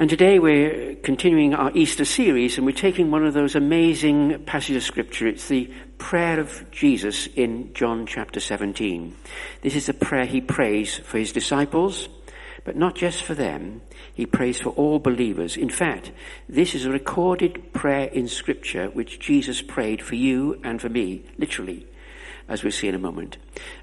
And today we're continuing our Easter series, and we're taking one of those amazing passages of Scripture. It's the prayer of Jesus in John chapter 17. This is the prayer he prays for his disciples, but not just for them. He prays for all believers. In fact, this is a recorded prayer in Scripture which Jesus prayed for you and for me, literally, as we'll see in a moment.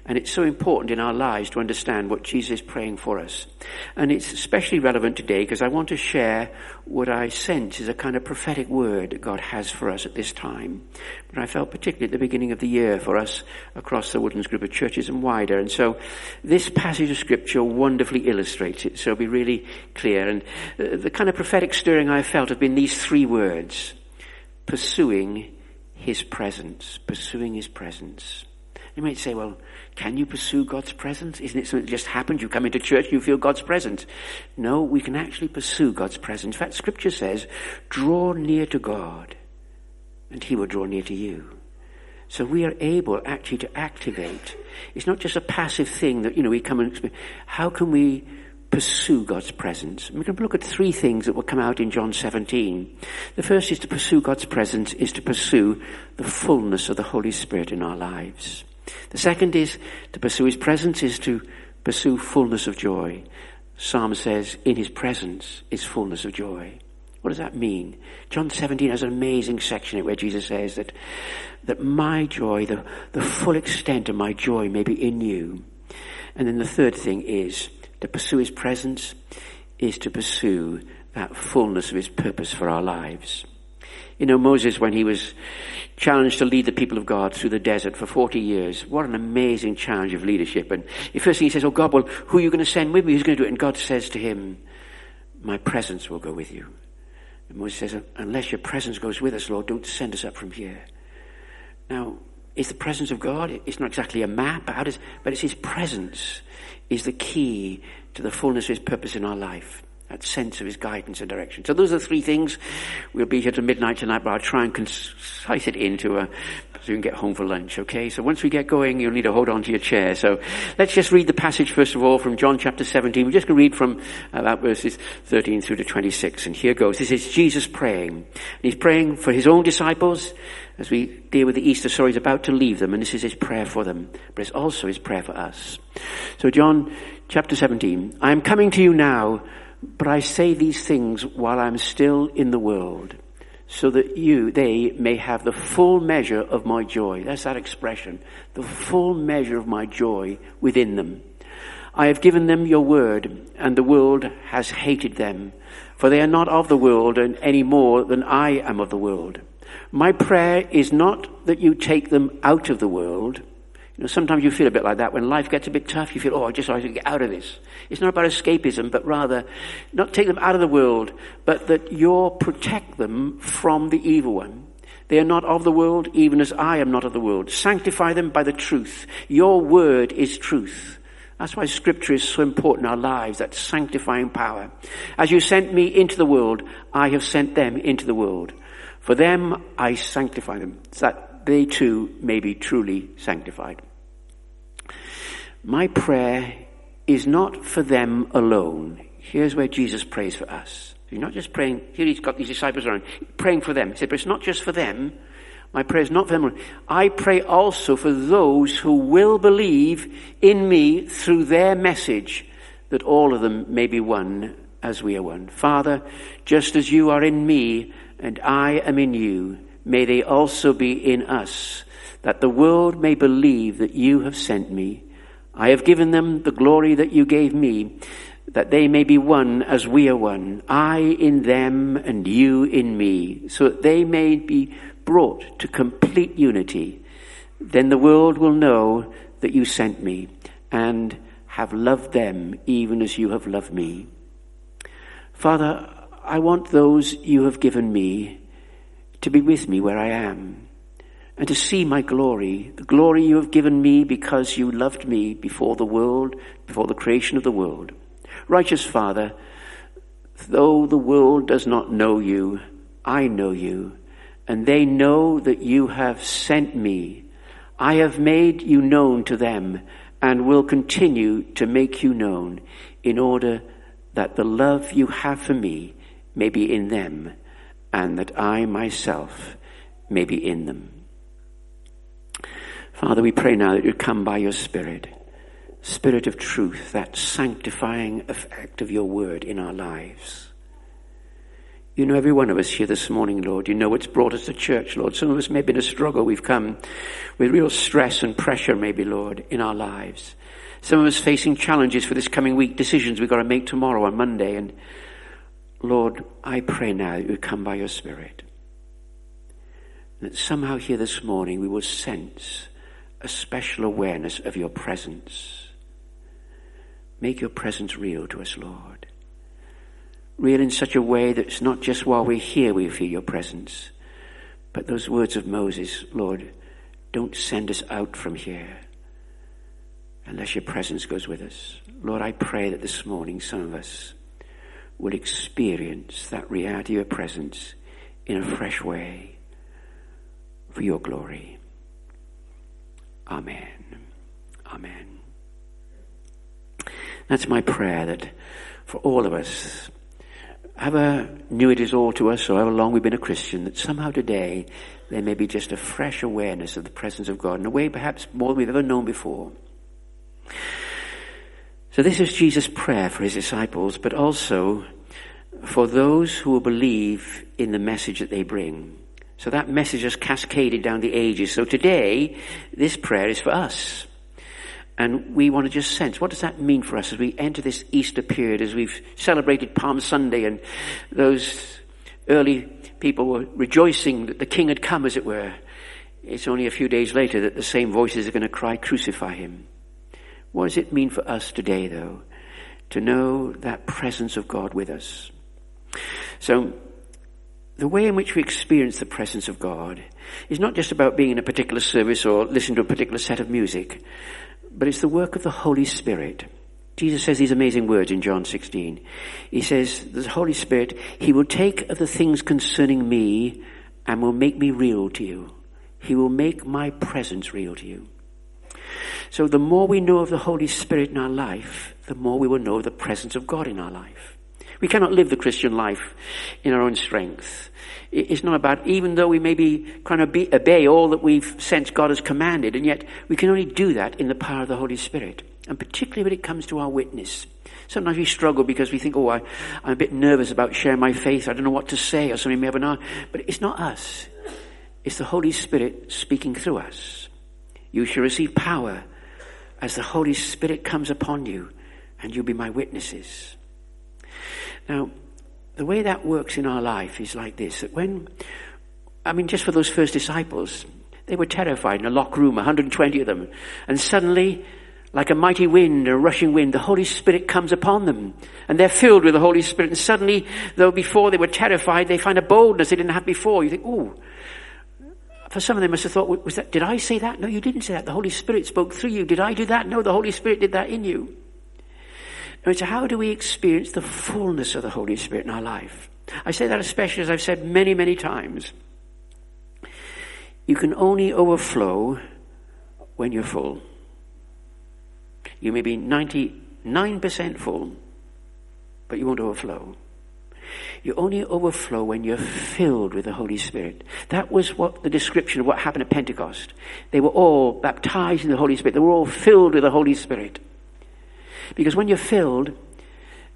And it's so important in our lives to understand what Jesus is praying for us. And it's especially relevant today because I want to share what I sense is a kind of prophetic word that God has for us at this time. But I felt particularly at the beginning of the year for us across the Woodlands group of churches and wider. And so this passage of Scripture wonderfully illustrates it. So it'll be really clear. And the kind of prophetic stirring I felt have been these three words. Pursuing his presence. Pursuing his presence. You might say, well, can you pursue God's presence? Isn't it something that just happened? You come into church and you feel God's presence. No, we can actually pursue God's presence. In fact, Scripture says, draw near to God and he will draw near to you. So we are able actually to activate. It's not just a passive thing that, we come and experience. How can we pursue God's presence? And we're going to look at three things that will come out in John 17. The first is to pursue God's presence is to pursue the fullness of the Holy Spirit in our lives. The second is to pursue his presence is to pursue fullness of joy. Psalm says, in his presence is fullness of joy. What does that mean? John 17 has an amazing section where Jesus says that my joy, the full extent of my joy may be in you. And then the third thing is to pursue his presence is to pursue that fullness of his purpose for our lives. Moses, when he was challenged to lead the people of God through the desert for 40 years, what an amazing challenge of leadership. And the first thing he says, oh God, well, who are you going to send with me? Who's going to do it? And God says to him, my presence will go with you. And Moses says, unless your presence goes with us, Lord, don't send us up from here. Now, it's the presence of God. It's not exactly a map, but it's his presence is the key to the fullness of his purpose in our life. That sense of his guidance and direction. So those are three things. We'll be here till midnight tonight, but I'll try and concise it into so you can get home for lunch, okay? So once we get going, you'll need to hold on to your chair. So let's just read the passage, first of all, from John chapter 17. We're just going to read from about verses 13 through to 26. And here goes. This is Jesus praying. And he's praying for his own disciples as we deal with the Easter story. He's about to leave them, and this is his prayer for them. But it's also his prayer for us. So John chapter 17. I am coming to you now, but I say these things while I'm still in the world, so that they may have the full measure of my joy. That's that expression. The full measure of my joy within them. I have given them your word, and the world has hated them, for they are not of the world any more than I am of the world. My prayer is not that you take them out of the world. Sometimes you feel a bit like that. When life gets a bit tough, you feel, I just want to get out of this. It's not about escapism, but rather not take them out of the world, but that you protect them from the evil one. They are not of the world, even as I am not of the world. Sanctify them by the truth. Your word is truth. That's why Scripture is so important in our lives, that sanctifying power. As you sent me into the world, I have sent them into the world. For them, I sanctify them, that they too may be truly sanctified. My prayer is not for them alone. Here's where Jesus prays for us. He's not just praying. Here he's got these disciples around, praying for them. He said, but it's not just for them. My prayer is not for them alone. I pray also for those who will believe in me through their message, that all of them may be one as we are one. Father, just as you are in me and I am in you, may they also be in us, that the world may believe that you have sent me. I have given them the glory that you gave me, that they may be one as we are one, I in them and you in me, so that they may be brought to complete unity. Then the world will know that you sent me and have loved them even as you have loved me. Father, I want those you have given me to be with me where I am, and to see my glory, the glory you have given me because you loved me before the world, before the creation of the world. Righteous Father, though the world does not know you, I know you, and they know that you have sent me. I have made you known to them and will continue to make you known in order that the love you have for me may be in them, and that I myself may be in them. Father, we pray now that you come by your Spirit, Spirit of truth, that sanctifying effect of your word in our lives. You know every one of us here this morning, Lord. You know what's brought us to church, Lord. Some of us may have been in a struggle. We've come with real stress and pressure, maybe, Lord, in our lives. Some of us facing challenges for this coming week, decisions we've got to make tomorrow on Monday. And Lord, I pray now that you come by your Spirit. And that somehow here this morning we will sense a special awareness of your presence. Make your presence real to us, Lord. Real in such a way that it's not just while we're here we feel your presence, but those words of Moses, Lord, don't send us out from here unless your presence goes with us. Lord, I pray that this morning some of us will experience that reality of your presence in a fresh way for your glory. Amen. Amen. That's my prayer, that for all of us, however new it is all to us, or however long we've been a Christian, that somehow today there may be just a fresh awareness of the presence of God in a way perhaps more than we've ever known before. So this is Jesus' prayer for his disciples, but also for those who will believe in the message that they bring. So that message has cascaded down the ages. So today, this prayer is for us. And we want to just sense, what does that mean for us as we enter this Easter period, as we've celebrated Palm Sunday, and those early people were rejoicing that the King had come, as it were. It's only a few days later that the same voices are going to cry, "Crucify him." What does it mean for us today, though, to know that presence of God with us? So the way in which we experience the presence of God is not just about being in a particular service or listening to a particular set of music, but it's the work of the Holy Spirit. Jesus says these amazing words in John 16. He says, the Holy Spirit, he will take of the things concerning me and will make me real to you. He will make my presence real to you. So the more we know of the Holy Spirit in our life, the more we will know of the presence of God in our life. We cannot live the Christian life in our own strength. It's not about, even though we may be trying to obey all that we've sensed God has commanded, and yet we can only do that in the power of the Holy Spirit. And particularly when it comes to our witness. Sometimes we struggle because we think, I'm a bit nervous about sharing my faith. I don't know what to say, or something may have an hour. But it's not us. It's the Holy Spirit speaking through us. You shall receive power as the Holy Spirit comes upon you, and you'll be my witnesses. Now, the way that works in our life is like this, that just for those first disciples, they were terrified in a locked room, 120 of them, and suddenly, like a mighty wind, a rushing wind, the Holy Spirit comes upon them, and they're filled with the Holy Spirit, and suddenly, though before they were terrified, they find a boldness they didn't have before. You think, for some of them must have thought, was that, did I say that? No, you didn't say that. The Holy Spirit spoke through you. Did I do that? No, the Holy Spirit did that in you. So how do we experience the fullness of the Holy Spirit in our life? I say that especially, as I've said many, many times. You can only overflow when you're full. You may be 99% full, but you won't overflow. You only overflow when you're filled with the Holy Spirit. That was what the description of what happened at Pentecost. They were all baptized in the Holy Spirit. They were all filled with the Holy Spirit. Because when you're filled,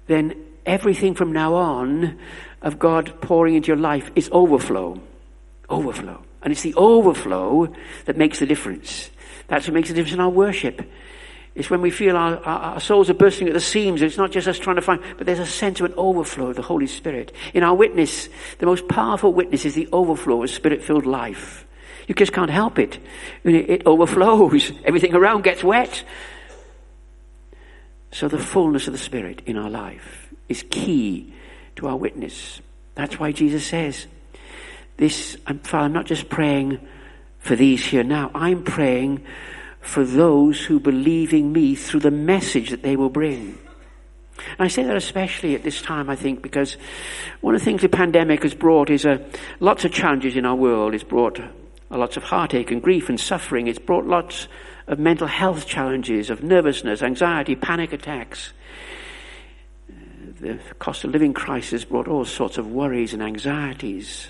then everything from now on of God pouring into your life is overflow. Overflow. And it's the overflow that makes the difference. That's what makes the difference in our worship. It's when we feel our souls are bursting at the seams. It's not just us trying to find, but there's a sense of an overflow of the Holy Spirit. In our witness, the most powerful witness is the overflow of Spirit-filled life. You just can't help it. It overflows. Everything around gets wet. So the fullness of the Spirit in our life is key to our witness. That's why Jesus says, "This, I'm not just praying for these here now. I'm praying for those who believe in me through the message that they will bring." And I say that especially at this time, I think, because one of the things the pandemic has brought is lots of challenges in our world. It's brought lots of heartache and grief and suffering. It's brought lots of mental health challenges, of nervousness, anxiety, panic attacks. the cost of living crisis brought all sorts of worries and anxieties,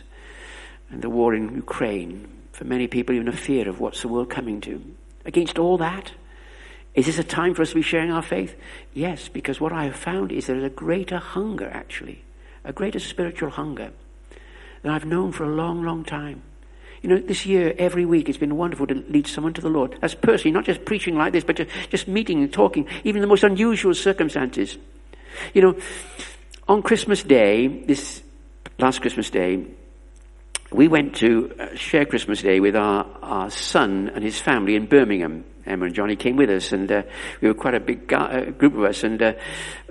and the war in Ukraine, for many people even a fear of what's the world coming to. Against all that, is this a time for us to be sharing our faith? Yes, because what I have found is there is a greater hunger, actually, a greater spiritual hunger than I've known for a long, long time. You know, this year, every week, it's been wonderful to lead someone to the Lord. As personally, not just preaching like this, but just meeting and talking, even in the most unusual circumstances. You know, on Christmas Day, this last Christmas Day, we went to share Christmas Day with our son and his family in Birmingham. Emma and Johnny came with us, and we were quite a big group of us. And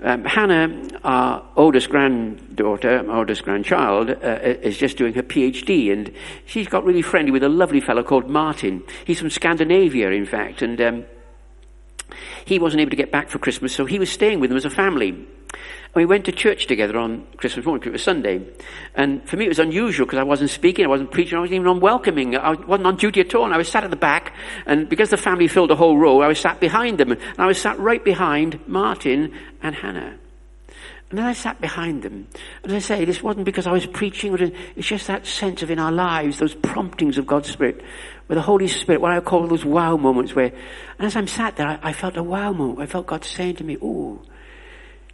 Hannah, our oldest grandchild, is just doing her PhD, and she's got really friendly with a lovely fellow called Martin. He's from Scandinavia, in fact, and he wasn't able to get back for Christmas, so he was staying with them as a family. And we went to church together on Christmas morning, because it was Sunday. And for me it was unusual, because I wasn't speaking, I wasn't preaching, I wasn't even on welcoming, I wasn't on duty at all, and I was sat at the back, and because the family filled the whole row, I was sat behind them, and I was sat right behind Martin and Hannah. And then I sat behind them. And as I say, this wasn't because I was preaching, it's just that sense of in our lives, those promptings of God's Spirit, where the Holy Spirit, what I call those wow moments, where, and as I'm sat there, I felt a wow moment, I felt God saying to me, ooh,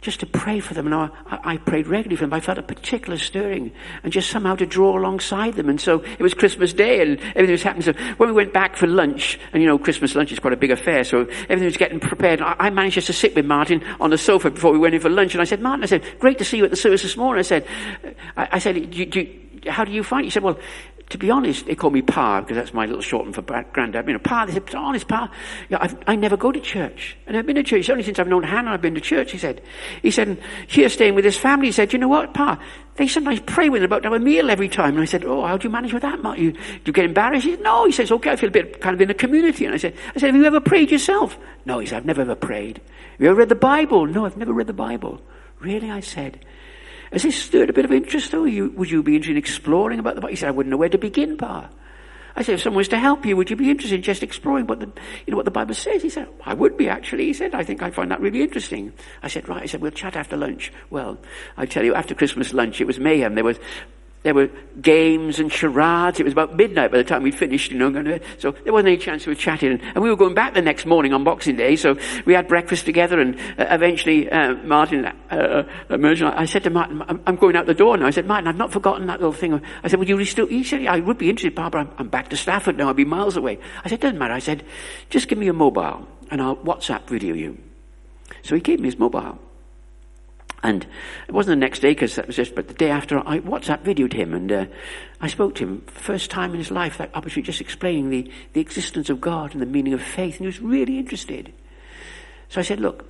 just to pray for them. And I prayed regularly for them. I felt a particular stirring, and just somehow to draw alongside them. And so it was Christmas Day, and everything was happening. So when we went back for lunch, and you know, Christmas lunch is quite a big affair, so everything was getting prepared. I managed just to sit with Martin on the sofa before we went in for lunch. And I said, Martin, I said, great to see you at the service this morning. I said, how do you find it? He said, well, to be honest, they call me Pa, because that's my little shortened for granddad. You know, Pa, they said, to be honest, Pa, you know, I never go to church. And I've been to church, it's only since I've known Hannah I've been to church, he said. He said, here staying with his family, he said, you know what, Pa, they sometimes pray with him about to have a meal every time. And I said, oh, how do you manage with that, Mark? Do you get embarrassed? He said, no, he says, okay, I feel a bit kind of in the community. And I said, have you ever prayed yourself? No, he said, I've never ever prayed. Have you ever read the Bible? No, I've never read the Bible. Really, I said. Has this stirred a bit of interest, though? Would you be interested in exploring about the Bible? He said, I wouldn't know where to begin, Pa. I said, if someone was to help you, would you be interested in just exploring what the Bible says? He said, I would be, actually. He said, I think I find that really interesting. I said, right. I said, we'll chat after lunch. Well, I tell you, after Christmas lunch, it was mayhem. There were games and charades. It was about midnight by the time we finished, you know, so there wasn't any chance we were chatting. And we were going back the next morning on Boxing Day, so we had breakfast together, and eventually Martin emerged. I said to Martin, I'm going out the door now. I said, Martin, I've not forgotten that little thing. I said, would you still? He said, I would be interested, Barbara. I'm back to Stafford now. I'll be miles away. I said, doesn't matter. I said, just give me your mobile, and I'll WhatsApp video you. So he gave me his mobile. And it wasn't the next day, because that was just, but the day after, I WhatsApp videoed him, and I spoke to him for the first time in his life, that opportunity, just explaining the existence of God and the meaning of faith, and he was really interested. So I said, look,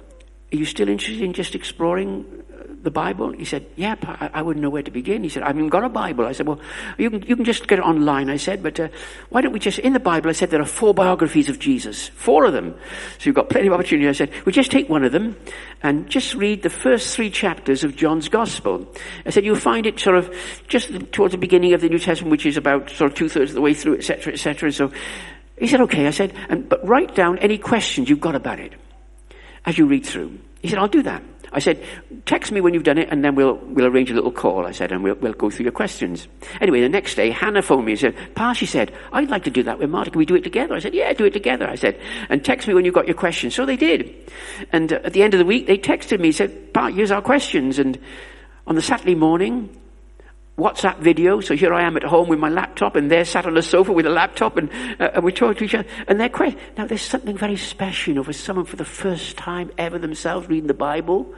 are you still interested in just exploring the Bible? He said, yeah, I wouldn't know where to begin. He said, I haven't got a Bible. I said, well, you can just get it online, I said, but why don't we just, in the Bible, I said, there are 4 biographies of Jesus, 4 of them. So you've got plenty of opportunity. I said, we'll just take one of them and just read the first 3 chapters of John's Gospel. I said, you'll find it sort of just towards the beginning of the New Testament, which is about sort of 2/3 of the way through, etc., etc. So he said, okay, I said, but write down any questions you've got about it as you read through. He said, I'll do that. I said, text me when you've done it, and then we'll arrange a little call, I said, and we'll go through your questions. Anyway, the next day, Hannah phoned me and said, Pa, she said, I'd like to do that with Martin. Can we do it together? I said, yeah, do it together, I said, and text me when you've got your questions. So they did. And at the end of the week, they texted me, said, Pa, here's our questions. And on the Saturday morning, WhatsApp video, so here I am at home with my laptop, and they're sat on the sofa with a laptop, and we talk to each other, and they're quiet. Now there's something very special, you know, for someone for the first time ever themselves reading the Bible,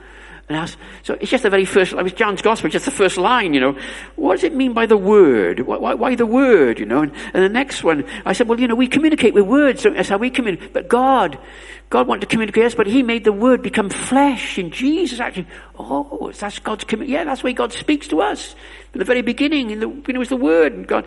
and so it's just the very first, it was John's Gospel, just the first line, you know, what does it mean by the word? Why the word, you know? And the next one, I said, well, you know, we communicate with words, so that's how we communicate, but God wanted to communicate us, but he made the word become flesh in Jesus, actually. Oh, that's God's communication. Yeah, that's the way God speaks to us. From the very beginning, it was the word and God.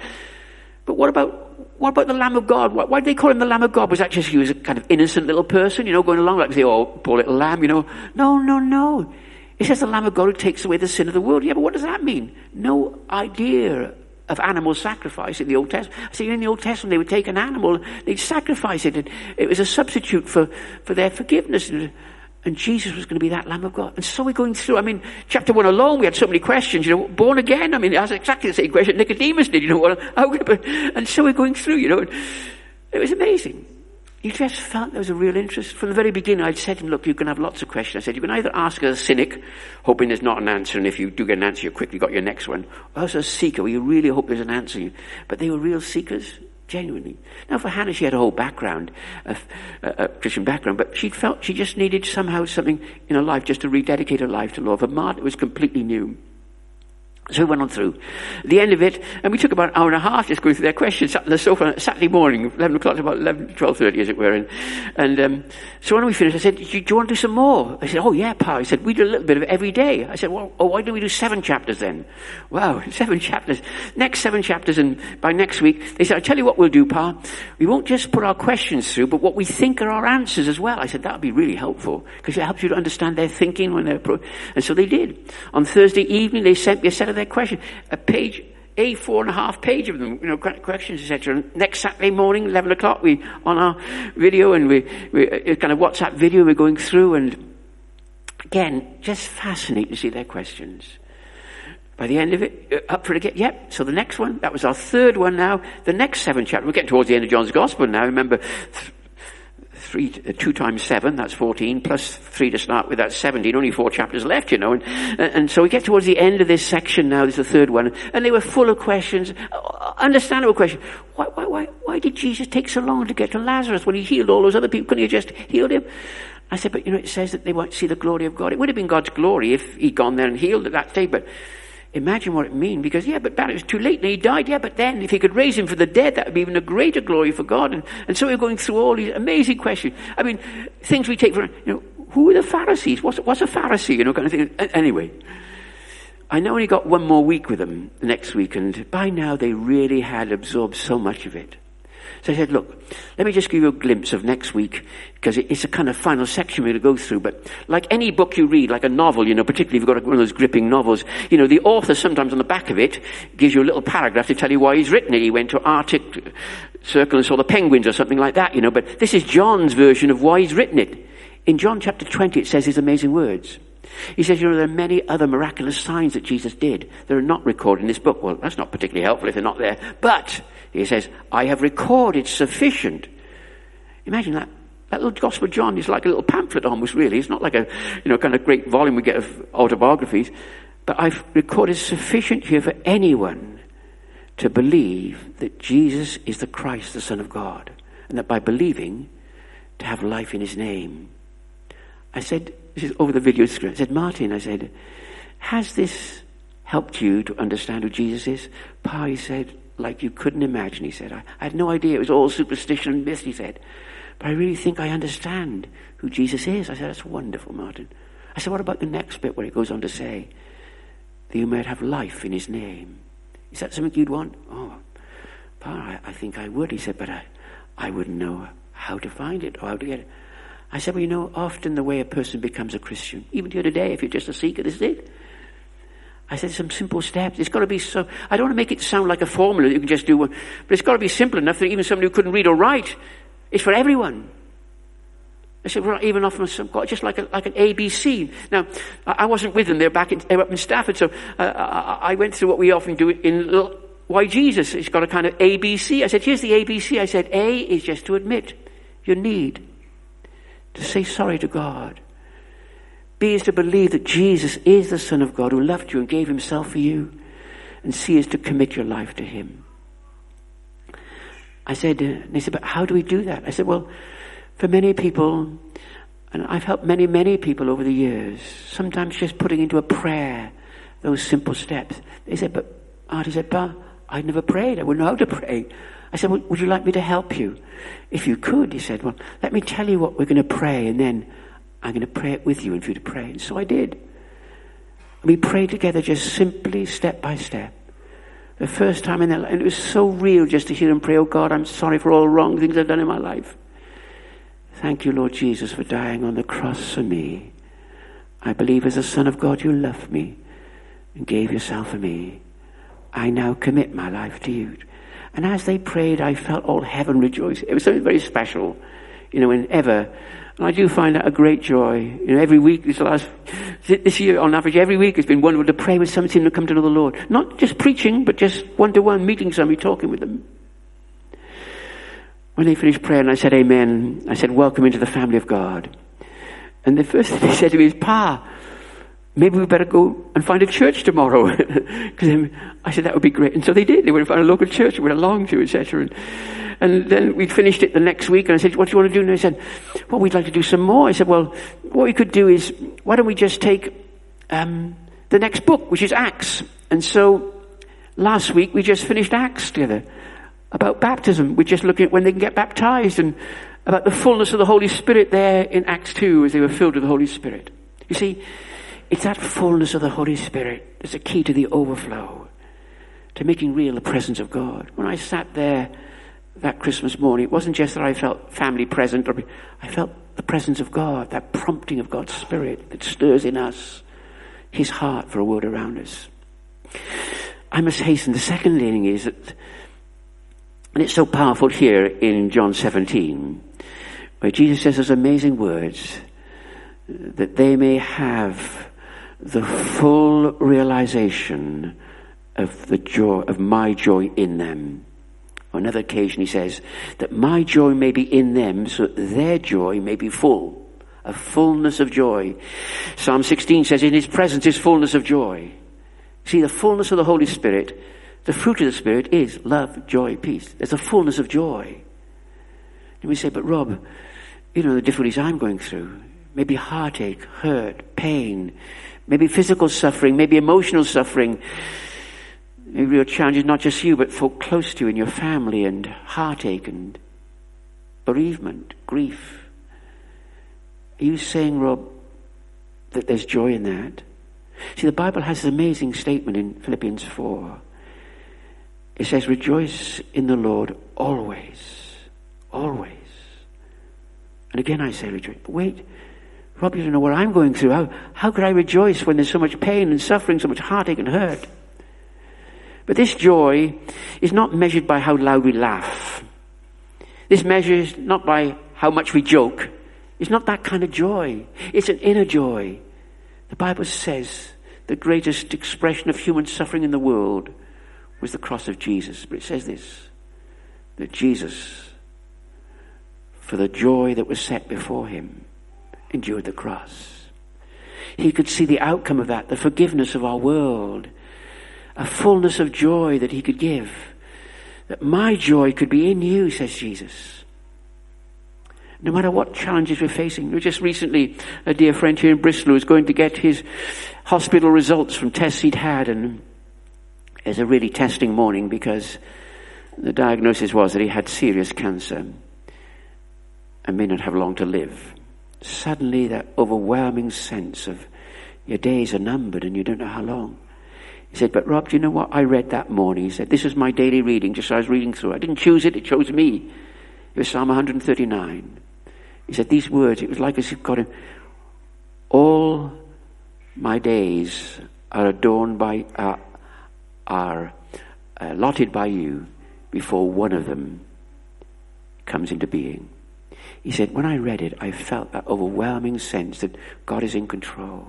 But what about the Lamb of God? Why did they call him the Lamb of God? Was that just he was a kind of innocent little person, you know, going along like, they all poor little lamb, you know. No. It says the Lamb of God who takes away the sin of the world. Yeah, but what does that mean? No idea of animal sacrifice in the Old Testament. See, in the Old Testament they would take an animal, they'd sacrifice it, and it was a substitute for their forgiveness. And Jesus was going to be that Lamb of God. And so we're going through, I mean, chapter 1 alone, we had so many questions, you know, born again. I mean, that's exactly the same question Nicodemus did, you know. And so we're going through, you know. And it was amazing. You just felt there was a real interest. From the very beginning, I'd said to him, look, you can have lots of questions. I said, you can either ask as a cynic, hoping there's not an answer, and if you do get an answer, you've quickly got your next one. Or as a seeker, where you really hope there's an answer. But they were real seekers. Genuinely. Now for Hannah, she had a whole background, a Christian background, but she felt she just needed somehow something in her life just to rededicate her life to the Lord. For Martin, it was completely new. So we went on through. At the end of it, and we took about an hour and a half just going through their questions, sat on the sofa on Saturday morning, 11 o'clock to about 12:30 as it were. So when we finished, I said, do you want to do some more? I said, oh yeah, Pa. He said, we do a little bit of it every day. I said, well, why don't we do 7 chapters then? Wow, 7 chapters. Next 7 chapters, and by next week, they said, I tell you what we'll do, Pa. We won't just put our questions through, but what we think are our answers as well. I said, that would be really helpful, because it helps you to understand their thinking when they're... And so they did. On Thursday evening, they sent me a set of their question, a page, a 4.5 page of them, you know, questions, etc. And next Saturday morning, 11 o'clock, we on our video, and we kind of WhatsApp video, we're going through, and again, just fascinating to see their questions. By the end of it, up for it again. Yep. So the next one, that was our 3rd one. Now the next 7 chapters. We're getting towards the end of John's Gospel now. Remember, 2 times 7, that's 14, plus 3 to start with, that's 17, only 4 chapters left, you know, and so we get towards the end of this section now, this is the 3rd one, and they were full of questions, understandable questions. Why did Jesus take so long to get to Lazarus when he healed all those other people? Couldn't he just healed him? I said, but you know, it says that they won't see the glory of God. It would have been God's glory if he'd gone there and healed it that day, but imagine what it mean, because, yeah, but it was too late and he died, yeah, but then if he could raise him from the dead, that would be even a greater glory for God. And so we're going through all these amazing questions. I mean, things we take for, you know, who are the Pharisees? What's a Pharisee? You know, kind of thing. Anyway, I know only got 1 more week with them the next week, and by now they really had absorbed so much of it. So I said, look, let me just give you a glimpse of next week, because it's a kind of final section we're going to go through. But like any book you read, like a novel, you know, particularly if you've got one of those gripping novels, you know, the author sometimes on the back of it gives you a little paragraph to tell you why he's written it. He went to Arctic Circle and saw the penguins or something like that, you know. But this is John's version of why he's written it. In John chapter 20, it says these amazing words. He says, you know, there are many other miraculous signs that Jesus did that are not recorded in this book. Well, that's not particularly helpful if they're not there. But, he says, I have recorded sufficient. Imagine that. That little Gospel of John is like a little pamphlet almost, really. It's not like a, you know, kind of great volume we get of autobiographies. But I've recorded sufficient here for anyone to believe that Jesus is the Christ, the Son of God. And that by believing, to have life in his name. I said... This is over the video screen. I said, Martin, I said, has this helped you to understand who Jesus is? Pa, he said, like you couldn't imagine, he said. I had no idea. It was all superstition and myth, he said. But I really think I understand who Jesus is. I said, that's wonderful, Martin. I said, what about the next bit where it goes on to say that you might have life in his name? Is that something you'd want? Oh, Pa, I think I would, he said, but I wouldn't know how to find it or how to get it. I said, well, you know, often the way a person becomes a Christian, even here today, if you're just a seeker, this is it. I said, some simple steps. It's got to be so, I don't want to make it sound like a formula that you can just do one, but it's got to be simple enough that even somebody who couldn't read or write, it's for everyone. I said, we're not even offering some, just like an ABC. Now, I wasn't with them. They were up in Stafford, so I went through what we often do in little, why Jesus. It's got a kind of ABC. I said, here's the ABC. I said, A is just to admit your need. To say sorry to God. B is to believe that Jesus is the Son of God who loved you and gave himself for you. And C is to commit your life to him. I said, they said, but how do we do that? I said, well, for many people, and I've helped many, many people over the years, sometimes just putting into a prayer those simple steps. They said, but Auntie said, but I never prayed. I wouldn't know how to pray. I said, well, would you like me to help you? If you could, he said, well, let me tell you what we're going to pray, and then I'm going to pray it with you and for you to pray. And so I did. And we prayed together just simply, step by step. The first time in their life, and it was so real just to hear him pray, oh God, I'm sorry for all the wrong things I've done in my life. Thank you, Lord Jesus, for dying on the cross for me. I believe as the Son of God you loved me and gave yourself for me. I now commit my life to you. And as they prayed, I felt all heaven rejoice. It was something very special, you know, whenever And I do find that a great joy. You know, every week, this year on average, every week it's been wonderful to pray with somebody and to come to know the Lord. Not just preaching, but just one-to-one, meeting somebody, talking with them. When they finished prayer and I said, amen, I said, welcome into the family of God. And the first thing they said to me is, Pa, maybe we better go and find a church tomorrow. Because I said, that would be great. And so they did. They went and found a local church, went along to, etc. And then we finished it the next week. And I said, what do you want to do? And they said, well, we'd like to do some more. I said, well, what we could do is, why don't we just take the next book, which is Acts. And so last week, we just finished Acts together. About baptism, we're just looking at when they can get baptized and about the fullness of the Holy Spirit there in Acts 2 as they were filled with the Holy Spirit. You see, it's that fullness of the Holy Spirit that's a key to the overflow, to making real the presence of God. When I sat there that Christmas morning, it wasn't just that I felt family present, I felt the presence of God, that prompting of God's Spirit that stirs in us His heart for a world around us. I must hasten. The second leaning is that, and it's so powerful here in John 17, where Jesus says those amazing words, that they may have the full realization of the joy, of my joy in them. On another occasion he says, that my joy may be in them, so that their joy may be full. A fullness of joy. Psalm 16 says, in his presence is fullness of joy. See, the fullness of the Holy Spirit, the fruit of the Spirit is love, joy, peace. There's a fullness of joy. And we say, but Rob, you know the difficulties I'm going through. Maybe heartache, hurt, pain, maybe physical suffering, maybe emotional suffering. Maybe real challenges, not just you, but folk close to you in your family, and heartache and bereavement, grief. Are you saying, Rob, that there's joy in that? See, the Bible has this amazing statement in Philippians 4. It says, rejoice in the Lord always, always. And again I say rejoice. But wait, Rob, you don't know what I'm going through. How could I rejoice when there's so much pain and suffering, so much heartache and hurt? But this joy is not measured by how loud we laugh. This measure is not by how much we joke. It's not that kind of joy. It's an inner joy. The Bible says the greatest expression of human suffering in the world was the cross of Jesus. But it says this, that Jesus, for the joy that was set before him, endured the cross. He could see the outcome of that, the forgiveness of our world, a fullness of joy that he could give, that my joy could be in you, says Jesus. No matter what challenges we're facing. Just recently, a dear friend here in Bristol was going to get his hospital results from tests he'd had, and it was a really testing morning because the diagnosis was that he had serious cancer and may not have long to live. Suddenly that overwhelming sense of your days are numbered and you don't know how long. He said, but Rob, do you know what I read that morning? He said, this is my daily reading, just I was reading through. I didn't choose it, it chose me. It was Psalm 139. He said, these words, it was like as if God had, all my days are adorned by are allotted by you before one of them comes into being. He said, when I read it, I felt that overwhelming sense that God is in control.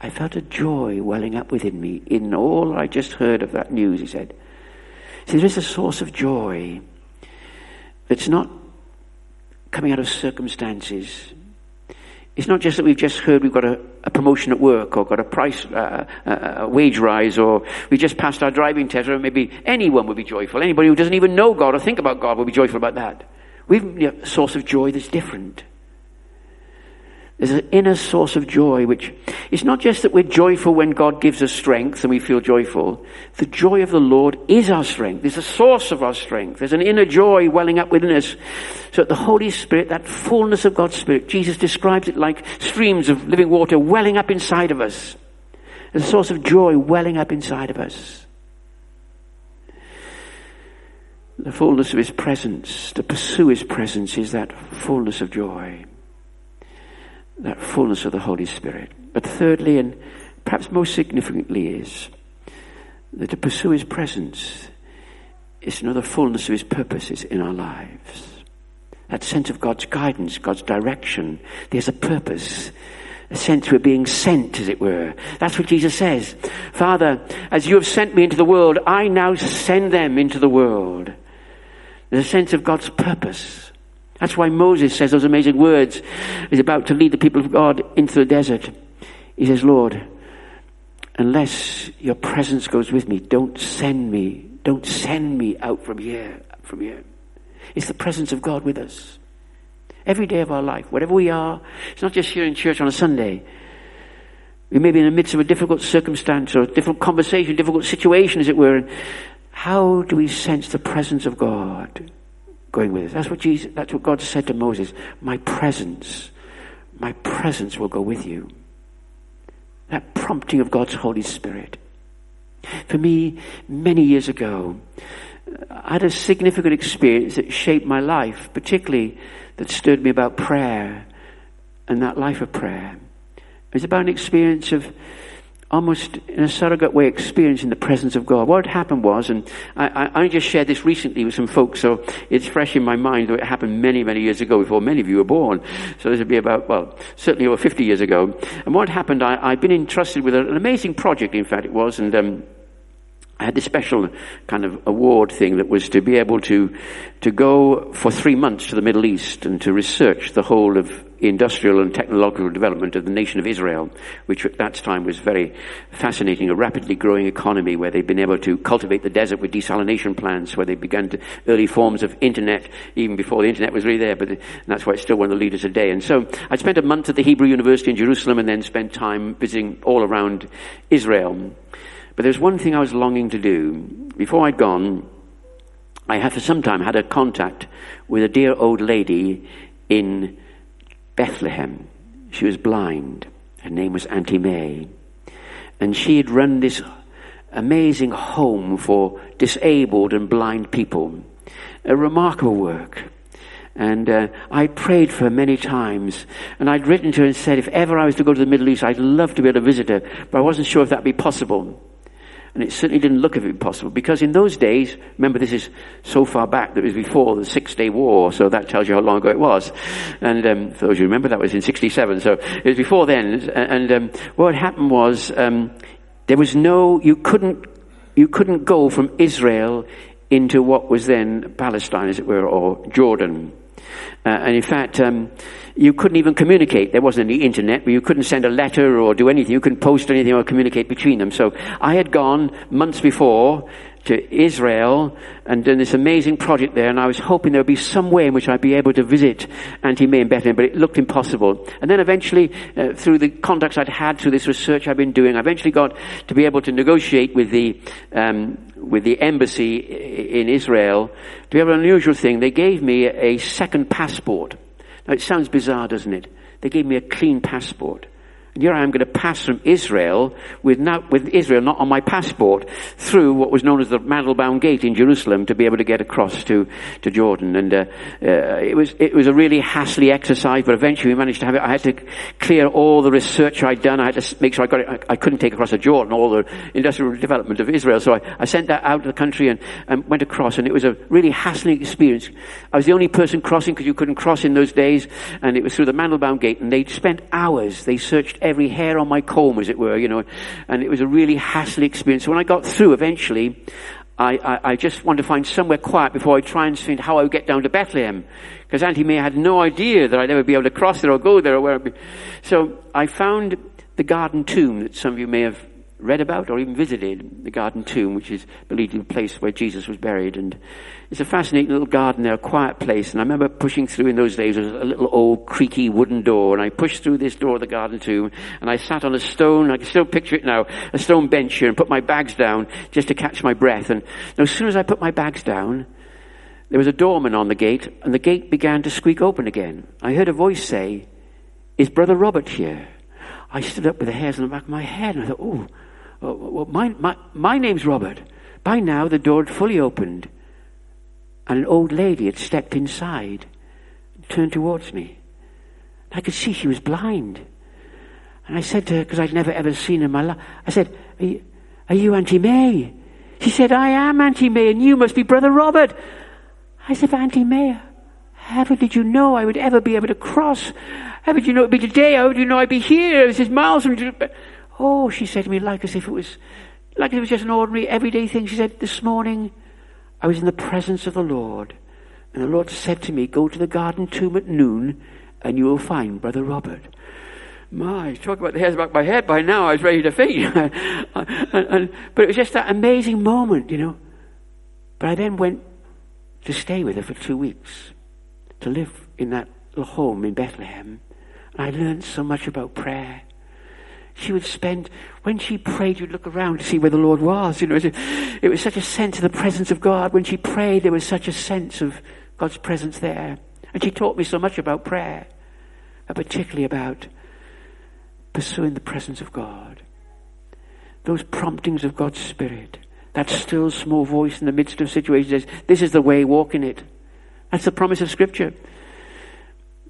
I felt a joy welling up within me in all I just heard of that news, he said. See, there is a source of joy that's not coming out of circumstances. It's not just that we've just heard we've got a promotion at work or got a price, a wage rise, or we just passed our driving test, or maybe anyone would be joyful. Anybody who doesn't even know God or think about God will be joyful about that. We've a source of joy that's different. There's an inner source of joy which, it's not just that we're joyful when God gives us strength and we feel joyful. The joy of the Lord is our strength. It's the source of our strength. There's an inner joy welling up within us. So that the Holy Spirit, that fullness of God's Spirit, Jesus describes it like streams of living water welling up inside of us. There's a source of joy welling up inside of us. The fullness of His presence, to pursue His presence, is that fullness of joy. That fullness of the Holy Spirit. But thirdly, and perhaps most significantly, is that to pursue His presence is to know the fullness of His purposes in our lives. that sense of God's guidance, God's direction. There's a purpose, a sense we're being sent, as it were. That's what Jesus says. Father, as you have sent me into the world, I now send them into the world. There's a sense of God's purpose. That's why Moses says those amazing words. He's about to lead the people of God into the desert. He says, Lord, unless your presence goes with me, don't send me. Don't send me out from here, It's the presence of God with us. Every day of our life, whatever we are, it's not just here in church on a Sunday. We may be in the midst of a difficult circumstance or a difficult conversation, difficult situation, as it were. How do we sense the presence of God going with us? That's what God said to Moses. My presence will go with you. That prompting of God's Holy Spirit. For me, many years ago, I had a significant experience that shaped my life, particularly that stirred me about prayer and that life of prayer. It was about an experience of almost, in a surrogate way, experiencing the presence of God. What happened was, and I just shared this recently with some folks, so it's fresh in my mind, though it happened many, many years ago before many of you were born. So this would be about, certainly over 50 years ago. And what happened, I'd been entrusted with an amazing project, in fact it was, and I had this special kind of award thing that was to be able to go for 3 months to the Middle East and to research the whole of industrial and technological development of the nation of Israel, which at that time was very fascinating, a rapidly growing economy where they'd been able to cultivate the desert with desalination plants, where they began to early forms of internet, even before the internet was really there, but that's why it's still one of the leaders today. And so I spent a month at the Hebrew University in Jerusalem and then spent time visiting all around Israel. But there's one thing I was longing to do. Before I'd gone, I had for some time had a contact with a dear old lady in Bethlehem. She was blind. Her name was Auntie May. And she had run this amazing home for disabled and blind people. A remarkable work. And I prayed for her many times, and I'd written to her and said, if ever I was to go to the Middle East, I'd love to be able to visit her, but I wasn't sure if that'd be possible. And it certainly didn't look as if it was possible, because in those days, remember this is so far back, that it was before the 6 Day War, so that tells you how long ago it was. And for those who remember, that was in 1967, so it was before then. And what happened was, there was no, you couldn't go from Israel into what was then Palestine, as it were, or Jordan. And in fact, you couldn't even communicate. There wasn't any internet, but you couldn't send a letter or do anything. You couldn't post anything or communicate between them. So I had gone months before to Israel and done this amazing project there, and I was hoping there would be some way in which I'd be able to visit Auntie May in Bethlehem, but it looked impossible. And then eventually, through the contacts I'd had, through this research I'd been doing, I eventually got to be able to negotiate with the embassy in Israel to be able to do an unusual thing. They gave me a second passport. Now it sounds bizarre, doesn't it? They gave me a clean passport. And here I am going to pass from Israel with Israel not on my passport through what was known as the Mandelbaum Gate in Jerusalem to be able to get across to Jordan. And it was a really hassly exercise, but eventually we managed to have it. I had to clear all the research I'd done. I had to make sure I got it. I couldn't take across to Jordan, all the industrial development of Israel. So I sent that out of the country and went across, and it was a really hassling experience. I was the only person crossing because you couldn't cross in those days, and it was through the Mandelbaum Gate, and they spent hours. They searched every hair on my comb, as it were, you know, and it was a really hassle experience. So when I got through, eventually, I just wanted to find somewhere quiet before I try and think how I would get down to Bethlehem, because Auntie May had no idea that I'd ever be able to cross there or go there or where I'd be. So I found the Garden Tomb that some of you may have read about or even visited, the Garden Tomb, which is believed to be the place where Jesus was buried. And it's a fascinating little garden there, a quiet place. And I remember pushing through in those days, there was a little old creaky wooden door, and I pushed through this door of the Garden Tomb, and I sat on a stone, I can still picture it now, a stone bench here, and put my bags down just to catch my breath. And as soon as I put my bags down, there was a doorman on the gate, and the gate began to squeak open again. I heard a voice say, "Is Brother Robert here?" I stood up with the hairs on the back of my head, and I thought, "Oh, well, my name's Robert." By now, the door had fully opened, and an old lady had stepped inside and turned towards me. I could see she was blind. And I said to her, because I'd never ever seen her in my life, I said, are you Auntie May? She said, "I am Auntie May, and you must be Brother Robert." I said, "Auntie May, How did you know I would ever be able to cross? How did you know it would be today? How did you know I'd be here? This is miles from... Oh, she said to me, like as if it was just an ordinary, everyday thing. She said, this morning, I was in the presence of the Lord, and the Lord said to me, go to the Garden Tomb at noon, and you will find Brother Robert. My, talk about the hairs back my head. By now, I was ready to faint. But it was just that amazing moment, you know. But I then went to stay with her for 2 weeks, to live in that little home in Bethlehem. And I learned so much about prayer. She would spend, when she prayed, you'd look around to see where the Lord was. You know, it was such a sense of the presence of God. When she prayed, there was such a sense of God's presence there. And she taught me so much about prayer, and particularly about pursuing the presence of God. Those promptings of God's Spirit, that still small voice in the midst of situations, says, this is the way, walk in it. That's the promise of Scripture.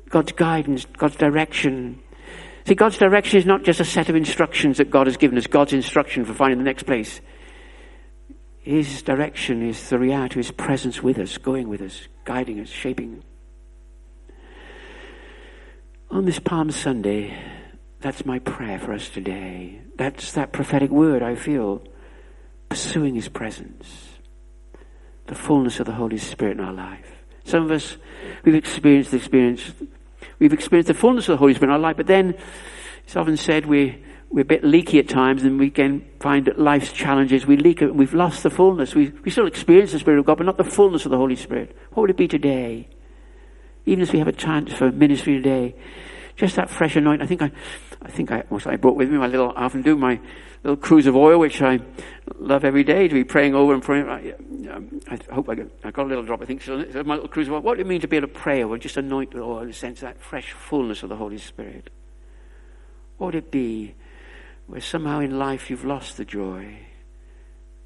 God's guidance, God's direction. See, God's direction is not just a set of instructions that God has given us, God's instruction for finding the next place. His direction is the reality of His presence with us, going with us, guiding us, shaping us. On this Palm Sunday, that's my prayer for us today. That's that prophetic word I feel, pursuing His presence, the fullness of the Holy Spirit in our life. Some of us, we've experienced the fullness of the Holy Spirit in our life, but then it's often said we're a bit leaky at times, and we can find that life's challenges, we leak it, and we've lost the fullness. We still experience the Spirit of God, but not the fullness of the Holy Spirit. What would it be today? Even as we have a chance for ministry today, just that fresh anointing. I brought with me my little, I often do my little cruise of oil, which I love every day to be praying over and praying. I hope I got a little drop, I think, so my little cruise of oil. What do you mean to be able to pray over, just anoint with oil and sense that fresh fullness of the Holy Spirit? What would it be where somehow in life you've lost the joy?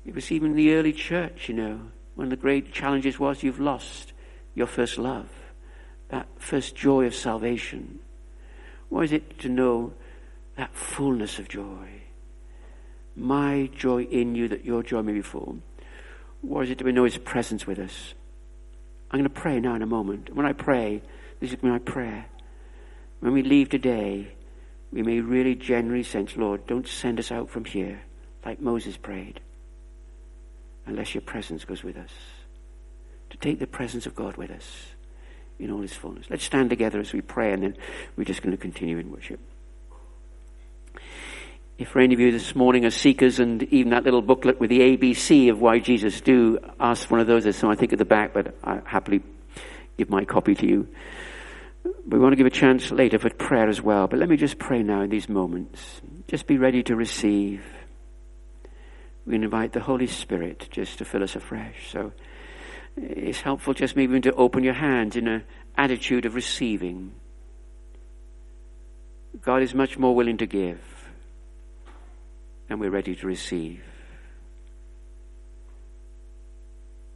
It was even the early church, you know, one of the great challenges was you've lost your first love, that first joy of salvation. What is it to know that fullness of joy? My joy in you, that your joy may be full. What is it to know His presence with us? I'm going to pray now in a moment. When I pray, this is my prayer. When we leave today, we may really genuinely sense, Lord, don't send us out from here like Moses prayed, unless your presence goes with us. To take the presence of God with us in all His fullness. Let's stand together as we pray, and then we're just going to continue in worship. If for any of you this morning are seekers, and even that little booklet with the ABC of Why Jesus, do ask one of those. There's some, I think, at the back, but I happily give my copy to you. But we want to give a chance later for prayer as well. But let me just pray now in these moments. Just be ready to receive. We invite the Holy Spirit just to fill us afresh. So it's helpful just maybe to open your hands in an attitude of receiving. God is much more willing to give, and we're ready to receive.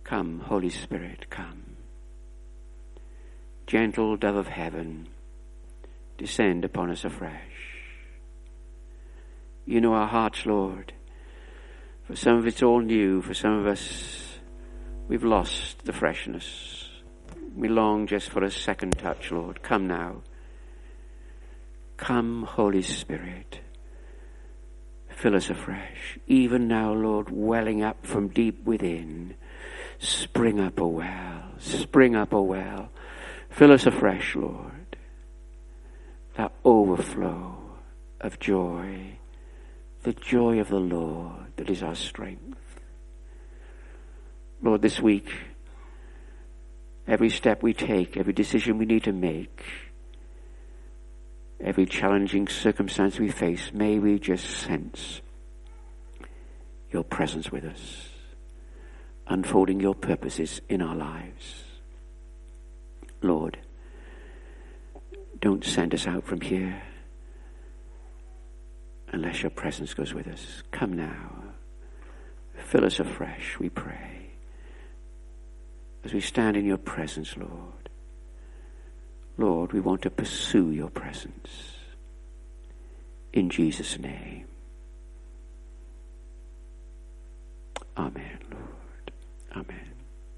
Come, Holy Spirit, come. Gentle dove of heaven, descend upon us afresh. You know our hearts, Lord. For some of it's all new, for some of us, we've lost the freshness. We long just for a second touch, Lord. Come now. Come, Holy Spirit. Fill us afresh. Even now, Lord, welling up from deep within. Spring up a well. Spring up a well. Fill us afresh, Lord. That overflow of joy. The joy of the Lord that is our strength. Lord, this week, every step we take, every decision we need to make, every challenging circumstance we face, may we just sense your presence with us, unfolding your purposes in our lives. Lord, don't send us out from here unless your presence goes with us. Come now, fill us afresh, we pray. As we stand in your presence, Lord. Lord, we want to pursue your presence. In Jesus' name. Amen, Lord. Amen.